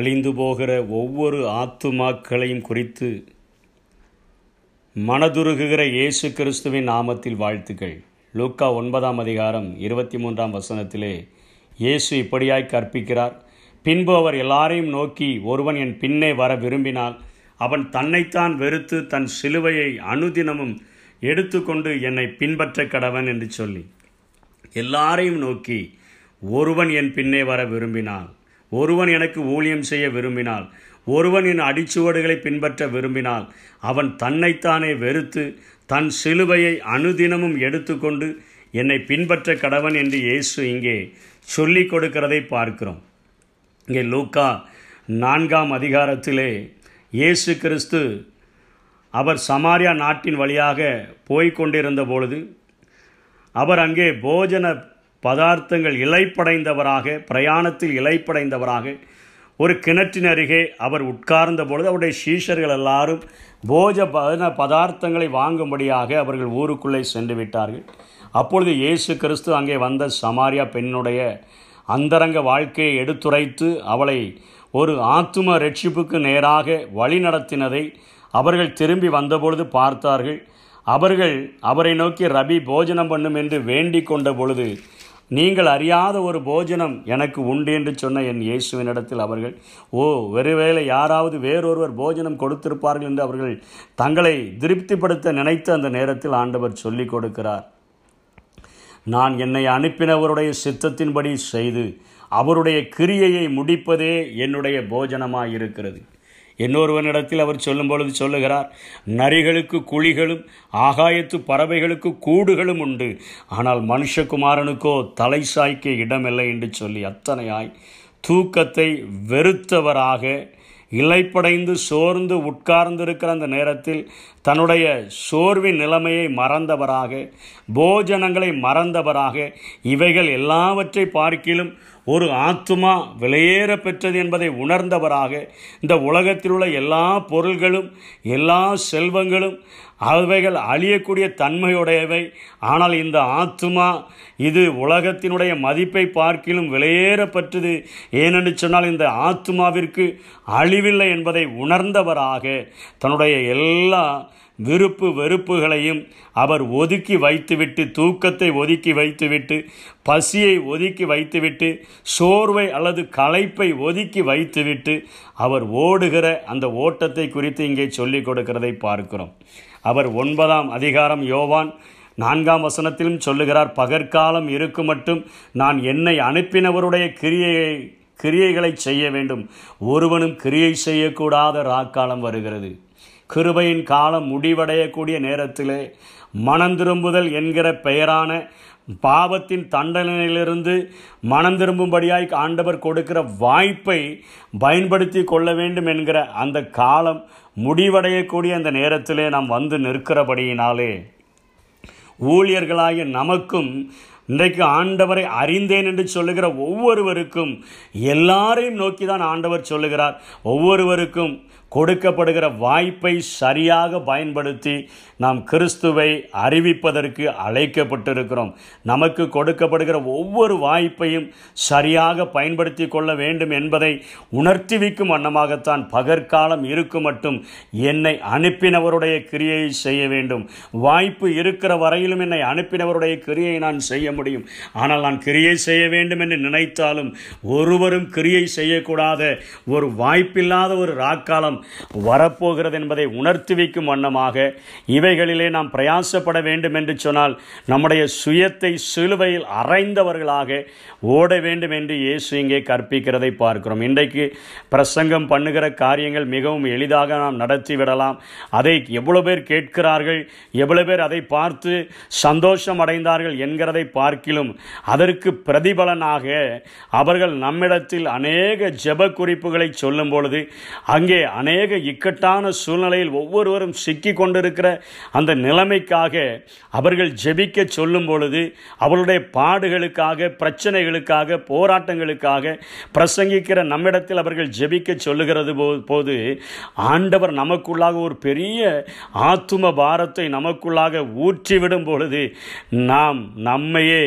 அழிந்து போகிற ஒவ்வொரு ஆத்துமாக்களையும் குறித்து மனதுருகுகிற இயேசு கிறிஸ்துவின் நாமத்தில் வாழ்த்துக்கள். லூக்கா 9 அதிகாரம் 23 வசனத்திலே இயேசு இப்படியாய் கற்பிக்கிறார். பின்பு அவர் எல்லாரையும் நோக்கி, ஒருவன் என் பின்னே வர விரும்பினால் அவன் தன்னைத்தான் வெறுத்து தன் சிலுவையை அனுதினமும் எடுத்துக்கொண்டு என்னை பின்பற்ற கடவன் என்று சொல்லி, எல்லாரையும் நோக்கி ஒருவன் என் பின்னே வர விரும்பினால், ஒருவன் எனக்கு ஊழியம் செய்ய விரும்பினால், ஒருவன் என் அடிச்சுவடுகளை பின்பற்ற விரும்பினால் அவன் தன்னைத்தானே வெறுத்து தன் சிலுவையை அனுதினமும் எடுத்துக்கொண்டு என்னை பின்பற்ற கடவன் என்று இயேசு இங்கே சொல்லிக் கொடுக்கிறதை பார்க்கிறோம். இங்கே லூக்கா 4ஆம் அதிகாரத்திலே இயேசு கிறிஸ்து அவர் சமாரியா நாட்டின் வழியாக போய்கொண்டிருந்த பொழுது அவர் அங்கே போஜன பதார்த்தங்கள் இலைப்படைந்தவராக, பிரயாணத்தில் இலைப்படைந்தவராக ஒரு கிணற்றின் அருகே அவர் உட்கார்ந்த பொழுது அவருடைய சீஷர்கள் எல்லாரும் போஜன பதார்த்தங்களை வாங்கும்படியாக அவர்கள் ஊருக்குள்ளே சென்று விட்டார்கள். அப்பொழுது இயேசு கிறிஸ்து அங்கே வந்த சமாரியா பெண்ணுடைய அந்தரங்க வாழ்க்கையை எடுத்துரைத்து அவளை ஒரு ஆத்தும ரட்சிப்புக்கு நேராக வழி நடத்தினதை அவர்கள் திரும்பி வந்தபொழுது பார்த்தார்கள். அவர்கள் அவரை நோக்கி, ரபி, போஜனம் பண்ணும் என்று வேண்டிக் கொண்ட பொழுது, நீங்கள் அறியாத ஒரு போஜனம் எனக்கு உண்டு என்று சொன்ன என் இயேசுவினிடத்தில் அவர்கள், ஓ, ஒருவேளை யாராவது வேறொருவர் போஜனம் கொடுத்திருப்பார்கள் என்று அவர்கள் தங்களை திருப்திப்படுத்த நினைத்த அந்த நேரத்தில் ஆண்டவர் சொல்லிக் கொடுக்கிறார், நான் என்னை அனுப்பினவருடைய சித்தத்தின்படி செய்து அவருடைய கிரியையை முடிப்பதே என்னுடைய போஜனமாயிருக்கிறது. இன்னொருவனிடத்தில் அவர் சொல்லும் பொழுது சொல்லுகிறார், நரிகளுக்கு குழிகளும் ஆகாயத்து பறவைகளுக்கு கூடுகளும் உண்டு, ஆனால் மனுஷகுமாரனுக்கோ தலை சாய்க்க இடமில்லை என்று சொல்லி, அத்தனையாய் தூக்கத்தை வெறுத்தவராக இலைப்படைந்து சோர்ந்து உட்கார்ந்திருக்கிற அந்த நேரத்தில் தன்னுடைய சோர்வின் நிலைமையை மறந்தவராக, போஜனங்களை மறந்தவராக, இவைகள் எல்லாவற்றை பார்க்கிலும் ஒரு ஆத்துமா விலையேற பெற்றது என்பதை உணர்ந்தவராக, இந்த உலகத்தில் உள்ள எல்லா பொருள்களும் எல்லா செல்வங்களும் அவைகள் அழியக்கூடிய தன்மையுடையவை, ஆனால் இந்த ஆத்துமா இது உலகத்தினுடைய மதிப்பை பார்க்கிலும் விலையேற பெற்றது, ஏனென்று சொன்னால் இந்த ஆத்துமாவிற்கு அழிவில்லை என்பதை உணர்ந்தவராக தன்னுடைய எல்லா விருப்பு வெறுப்புகளையும் அவர் ஒதுக்கி வைத்துவிட்டு, தூக்கத்தை ஒதுக்கி வைத்துவிட்டு, பசியை ஒதுக்கி வைத்துவிட்டு, சோர்வை அல்லது களைப்பை ஒதுக்கி வைத்துவிட்டு அவர் ஓடுகிற அந்த ஓட்டத்தை குறித்து இங்கே சொல்லிக் கொடுக்கிறதை பார்க்கிறோம். அவர் 9ஆம் அதிகாரம் யோவான் 4ஆம் வசனத்திலும் சொல்லுகிறார், பகற்காலம் இருக்கும் மட்டும் நான் என்னை அனுப்பினவருடைய கிரியைகளை செய்ய வேண்டும், ஒருவனும் கிரியை செய்யக்கூடாத ராக்காலம் வருகிறது. கிருபையின் காலம் முடிவடையக்கூடிய நேரத்திலே மனந்திரும்புதல் என்கிற பெயரான பாவத்தின் தண்டனையிலிருந்து மனந்திரும்பும்படியாய் ஆண்டவர் கொடுக்கிற வாய்ப்பை பயன்படுத்தி கொள்ள வேண்டும் என்கிற அந்த காலம் முடிவடையக்கூடிய அந்த நேரத்திலே நாம் வந்து நிற்கிறபடியினாலே ஊழியர்களாகிய நமக்கும் இன்றைக்கு ஆண்டவரை அறிந்தேன் என்று சொல்லுகிற ஒவ்வொருவருக்கும் எல்லாரையும் நோக்கி தான் ஆண்டவர் சொல்லுகிறார், ஒவ்வொருவருக்கும் கொடுக்கப்படுகிற வாய்ப்பை சரியாக பயன்படுத்தி நாம் கிறிஸ்துவை அறிவிப்பதற்கு அழைக்கப்பட்டிருக்கிறோம். நமக்கு கொடுக்கப்படுகிற ஒவ்வொரு வாய்ப்பையும் சரியாக பயன்படுத்தி கொள்ள வேண்டும் என்பதை உணர்த்திவிக்கும் வண்ணமாகத்தான் பகற்காலம் இருக்கும் மட்டும் என்னை அனுப்பினவருடைய கிரியையை செய்ய வேண்டும், வாய்ப்பு இருக்கிற வரையிலும் என்னை அனுப்பினவருடைய கிரியை நான் செய்ய முடியும், ஆனால் நான் கிரியை செய்ய வேண்டும் என்று நினைத்தாலும் ஒருவரும் கிரியை செய்யக்கூடாத ஒரு வாய்ப்பில்லாத ஒரு ராக்காலம் வரப்போகிறது என்பதை உணர்த்தி வைக்கும் வண்ணமாக இவைகளிலே நாம் பிரயாசப்பட வேண்டும் என்று சொன்னால் நம்முடைய சுயத்தை சிலுவையில் அறைந்தவர்களாக ஓட வேண்டும் என்று இயேசு இங்கே கற்பிக்கிறதை பார்க்கிறோம். இன்றைக்கு பிரசங்கம் பண்ணுகிற காரியங்கள் மிகவும் எளிதாக நாம் நடத்திவிடலாம். அதை எவ்வளோ பேர் கேட்கிறார்கள், எவ்வளோ பேர் அதை பார்த்து சந்தோஷம் அடைந்தார்கள் என்கிறதை பார்க்கிலும் அதற்கு பிரதிபலனாக அவர்கள் நம்மிடத்தில் அநேக ஜெப குறிப்புகளை சொல்லும் பொழுது அங்கே அநேக இக்கட்டான சூழ்நிலையில் ஒவ்வொருவரும் சிக்கி கொண்டிருக்கிற அந்த நிலைமைக்காக அவர்கள் ஜெபிக்க சொல்லும் பொழுது அவருடைய பாடுகளுக்காக, பிரச்சனைகளுக்காக, போராட்டங்களுக்காக பிரசங்கிக்கிற நம்மிடத்தில் அவர்கள் ஜெபிக்க சொல்லுகிறது போது ஆண்டவர் நமக்குள்ளாக ஒரு பெரிய ஆத்தும பாரத்தை நமக்குள்ளாக ஊற்றிவிடும் பொழுது நாம் நம்மையே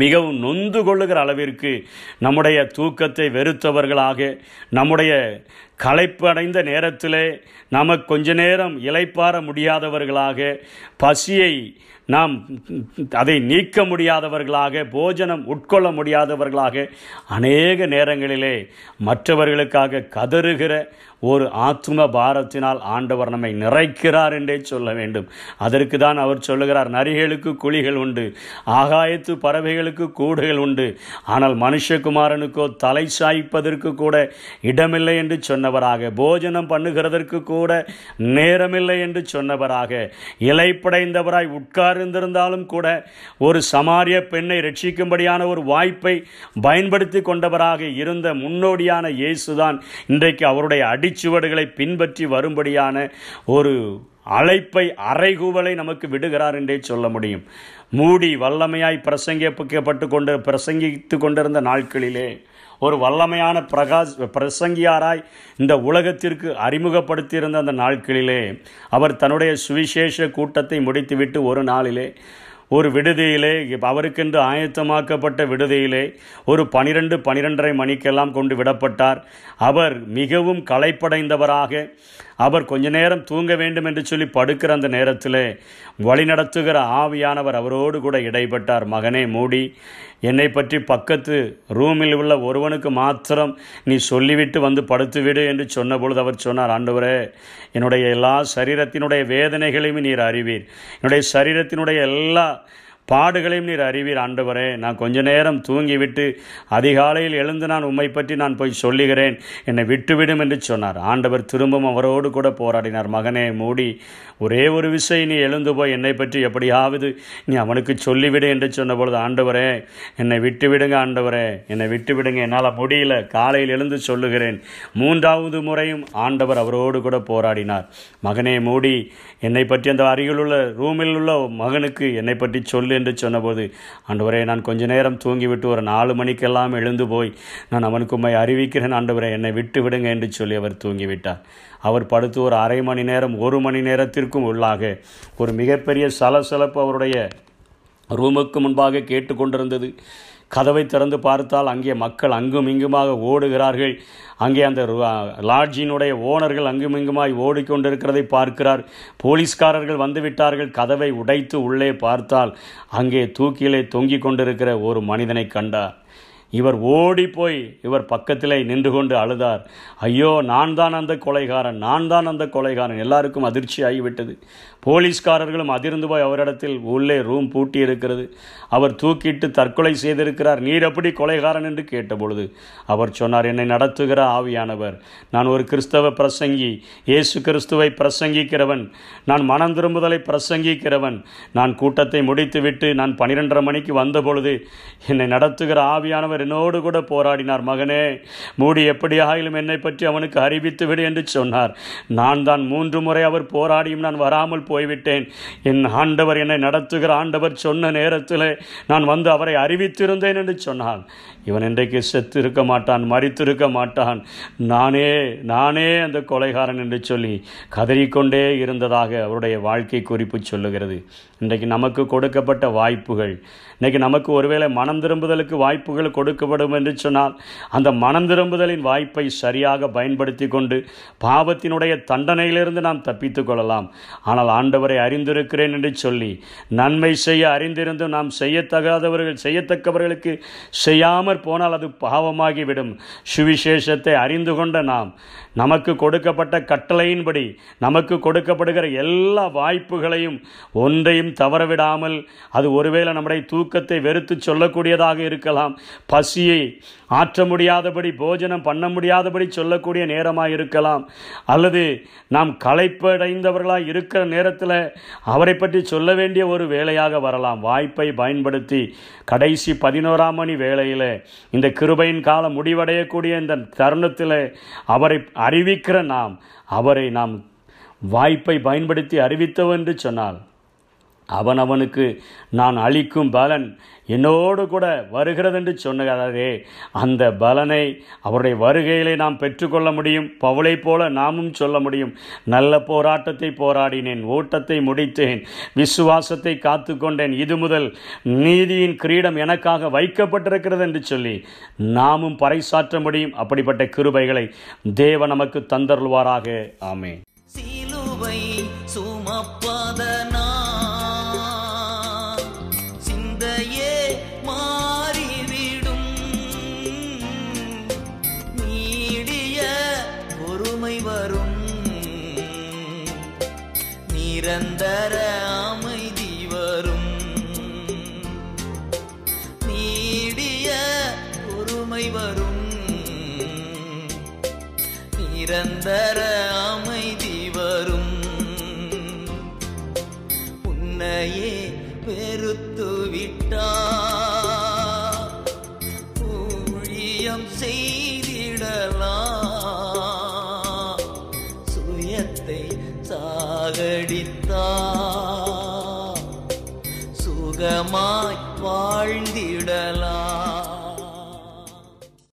மிகவும் நொந்து கொள்ளுகிற அளவிற்கு நம்முடைய தூக்கத்தை வெறுத்தவர்களாக, நம்முடைய களைப்படைந்த நேரத்திலே நமக்கு கொஞ்ச நேரம் இளைப்பாற முடியாதவர்களாக, பசியை நாம் அதை நீக்க முடியாதவர்களாக, போஜனம் உட்கொள்ள முடியாதவர்களாக, அநேக நேரங்களிலே மற்றவர்களுக்காக கதறுகிற ஒரு ஆத்ம பாரத்தினால் ஆண்டவர் நம்மை நிறைக்கிறார் என்றே சொல்ல வேண்டும். அதற்கு தான் அவர் சொல்லுகிறார், நரிகளுக்கு குழிகள் உண்டு, ஆகாயத்து பறவைகளுக்கு கூடுகள் உண்டு, ஆனால் மனுஷகுமாரனுக்கோ தலை சாய்ப்பதற்கு கூட இடமில்லை என்று சொன்னவராக, போஜனம் பண்ணுகிறதற்கு கூட நேரமில்லை என்று சொன்னவராக, இலைப்படைந்தவராய் உட்கார்ந்திருந்தாலும் கூட ஒரு சமாரிய பெண்ணை ரட்சிக்கும்படியான ஒரு வாய்ப்பை பயன்படுத்தி கொண்டவராக இருந்த முன்னோடியான இயேசுதான் இன்றைக்கு அவருடைய அடிச்சுவடுகளை பின்பற்றி வரும்படியான ஒரு அழைப்பை, அறைகூவலை நமக்கு விடுகிறார் என்றே சொல்ல முடியும். மூடி வல்லமையாய் பிரசங்கித்து கொண்டிருந்த நாட்களிலே ஒரு வல்லமையான பிரசங்கியாராய் இந்த உலகத்திற்கு அறிமுகப்படுத்தியிருந்த அந்த நாட்களிலே அவர் தன்னுடைய சுவிசேஷ கூட்டத்தை முடித்துவிட்டு ஒரு நாளிலே ஒரு விடுதியிலே, அவருக்கென்று ஆயத்தமாக்கப்பட்ட விடுதியிலே, ஒரு 12, 12:30 மணிக்கெல்லாம் கொண்டு விடப்பட்டார். அவர் மிகவும் களைப்படைந்தவராக, அவர் கொஞ்ச நேரம் தூங்க வேண்டும் என்று சொல்லி படுக்கிற அந்த நேரத்தில் வழிநடத்துகிற ஆவியானவர் அவரோடு கூட இடைப்பட்டார். மகனே மூடி, என்னை பற்றி பக்கத்து ரூமில் உள்ள ஒருவனுக்கு மாத்திரம் நீ சொல்லிவிட்டு வந்து படுத்துவிடு என்று சொன்ன பொழுது அவர் சொன்னார், ஆண்டவரே, என்னுடைய எல்லா சரீரத்தினுடைய வேதனைகளையும் நீர் அறிவீர், என்னுடைய சரீரத்தினுடைய எல்லா பாடுகளையும் நீர் அறிவீர் ஆண்டவரே, நான் கொஞ்ச நேரம் தூங்கிவிட்டு அதிகாலையில் எழுந்து நான் உம்மை பற்றி நான் போய் சொல்லுகிறேன், என்னை விட்டுவிடும் என்று சொன்னார். ஆண்டவர் திரும்பவும் அவரோடு கூட போராடினார். மகனே மூடி, ஒரே ஒரு விசை நீ எழுந்து போய் என்னை பற்றி எப்படியாவது நீ அவனுக்கு சொல்லிவிடு என்று சொன்னபொழுது, ஆண்டவரே என்னை விட்டுவிடுங்க, ஆண்டவரே என்னை விட்டுவிடுங்க, என்னால் முடியல, காலையில் எழுந்து சொல்லுகிறேன். 3வது முறையும் ஆண்டவர் அவரோடு கூட போராடினார். மகனே மூடி, என்னை பற்றி அந்த அருகிலுள்ள ரூமில் உள்ள மகனுக்கு என்னை பற்றி சொல்லு என்று சொன்னபோது, ஆண்டவரே நான் கொஞ்ச நேரம் தூங்கிவிட்டு ஒரு 4 மணிக்கெல்லாம் எழுந்து போய் நான் அவனுக்கு உம்மை அறிவிக்கிறேன் ஆண்டவரே, என்னை விட்டு விடுங்க என்று சொல்லி அவர் தூங்கிவிட்டார். அவர் படுத்து ஒரு அரை மணி நேரம் 1 மணி நேரத்திற்கும் உள்ளாக ஒரு மிகப்பெரிய சலசலப்பு அவருடைய ரூமுக்கு முன்பாக கேட்டுக்கொண்டிருந்தது. கதவை திறந்து பார்த்தால் அங்கே மக்கள் அங்கும் இங்குமாக ஓடுகிறார்கள். அங்கே அந்த லாட்ஜினுடைய ஓனர்கள் அங்கும் இங்குமாய் ஓடிக்கொண்டிருக்கிறதை பார்க்கிறார். போலீஸ்காரர்கள் வந்துவிட்டார்கள். கதவை உடைத்து உள்ளே பார்த்தால் அங்கே தூக்கிலே தொங்கிக் கொண்டிருக்கிற ஒரு மனிதனை கண்டார். இவர் ஓடிப்போய் இவர் பக்கத்திலே நின்று கொண்டு அழுதார். ஐயோ, நான் தான் அந்த கொலைகாரன், நான் தான் அந்த கொலைகாரன். எல்லாருக்கும் அதிர்ச்சி ஆகிவிட்டது. போலீஸ்காரர்களும் அதிர்ந்து போய் அவரிடத்தில், உள்ளே ரூம் பூட்டி இருக்கிறது, அவர் தூக்கிட்டு தற்கொலை செய்திருக்கிறார், நீர் எப்படி கொலைகாரன் என்று கேட்டபொழுது அவர் சொன்னார், என்னை நடத்துகிற ஆவியானவர், நான் ஒரு கிறிஸ்தவ பிரசங்கி, இயேசு கிறிஸ்துவை பிரசங்கிக்கிறவன், நான் மனம் திரும்புதலை பிரசங்கிக்கிறவன், நான் கூட்டத்தை முடித்துவிட்டு நான் 12:30 மணிக்கு வந்தபொழுது என்னை நடத்துகிற ஆவியானவர் என்னோடு கூட போராடினார். மகனே மூடி, எப்படியாயிலும் என்னை பற்றி அவனுக்கு அறிவித்துவிடு என்று சொன்னார். நான் தான் 3 முறை அவர் போராடியும் நான் வராமல் போய்விட்டேன். என் ஆண்டவர், என்னை நடத்துகிற ஆண்டவர் சொன்ன நேரத்தில் நான் வந்து அவரை அறிவித்திருந்தேன் என்று சொன்னான். இவன் இன்றைக்கு செத்து இருக்க மாட்டான், மறித்திருக்க மாட்டான், நானே அந்த கொலைகாரன் என்று சொல்லி கதறிக்கொண்டே இருந்ததாக அவருடைய வாழ்க்கை குறிப்பு சொல்லுகிறது. இன்றைக்கு நமக்கு கொடுக்கப்பட்ட வாய்ப்புகள், இன்றைக்கு நமக்கு ஒருவேளை மனம் திரும்புதலுக்கு வாய்ப்புகள் கொடுக்கப்படும் என்று சொன்னால், அந்த மனம் திரும்புதலின் வாய்ப்பை சரியாக பயன்படுத்தி கொண்டு பாவத்தினுடைய தண்டனையிலிருந்து நாம் தப்பித்துக் கொள்ளலாம். ஆனால் ஆண்டவரை அறிந்திருக்கிறேன் என்று சொல்லி நன்மை செய்ய அறிந்திருந்தும் நாம் செய்யத்தக்கவர்களுக்கு செய்யாமற் போனால் அது பாவமாகிவிடும். சுவிசேஷத்தை அறிந்து கொண்ட நாம் நமக்கு கொடுக்கப்பட்ட கட்டளையின்படி நமக்கு கொடுக்கப்படுகிற எல்லா வாய்ப்புகளையும் ஒன்றையும் தவறவிடாமல், அது ஒருவேளை நம்முடைய தூக்கத்தை வெறுத்து சொல்லக்கூடியதாக இருக்கலாம், பசியை ஆற்ற முடியாதபடி, போஜனம் பண்ண முடியாதபடி சொல்லக்கூடிய நேரமாக இருக்கலாம், அல்லது நாம் களைப்படைந்தவர்களாக இருக்கிற நேரத்தில் அவரை பற்றி சொல்ல வேண்டிய ஒரு வேலையாக வரலாம். வாய்ப்பை பயன்படுத்தி கடைசி 11ஆம் மணி வேளையில், இந்த கிருபையின் காலம் முடிவடையக்கூடிய இந்த தருணத்தில் அவரை அறிவிக்கிற நாம், அவரை நாம் வாய்ப்பை பயன்படுத்தி அறிவித்தோம் என்று சொன்னால் அவனவனுக்கு நான் அளிக்கும் பலன் என்னோடு கூட வருகிறது என்று சொன்னாரே. அந்த பலனை அவருடைய வருகையிலே நாம் பெற்றுக்கொள்ள முடியும். பவுலைப் போல நாமும் சொல்ல முடியும், நல்ல போராட்டத்தை போராடினேன், ஓட்டத்தை முடித்தேன், விசுவாசத்தை காத்து கொண்டேன், இது முதல் நீதியின் கிரீடம் எனக்காக வைக்கப்பட்டிருக்கிறது என்று சொல்லி நாமும் பறைசாற்ற முடியும். அப்படிப்பட்ட கிருபைகளை தேவன் நமக்கு தந்தருள்வாராக. ஆமென். வரும் நிரந்தர அமைதி வரும், நீடிய பொறுமை வரும், நிரந்தர அமைதி வரும். உன்னையே வெறுத்து விட்டார் ஊழியம் செய்திடலாம், சாகடித்தா சுகமாய் வாழ்ந்திடலாம்.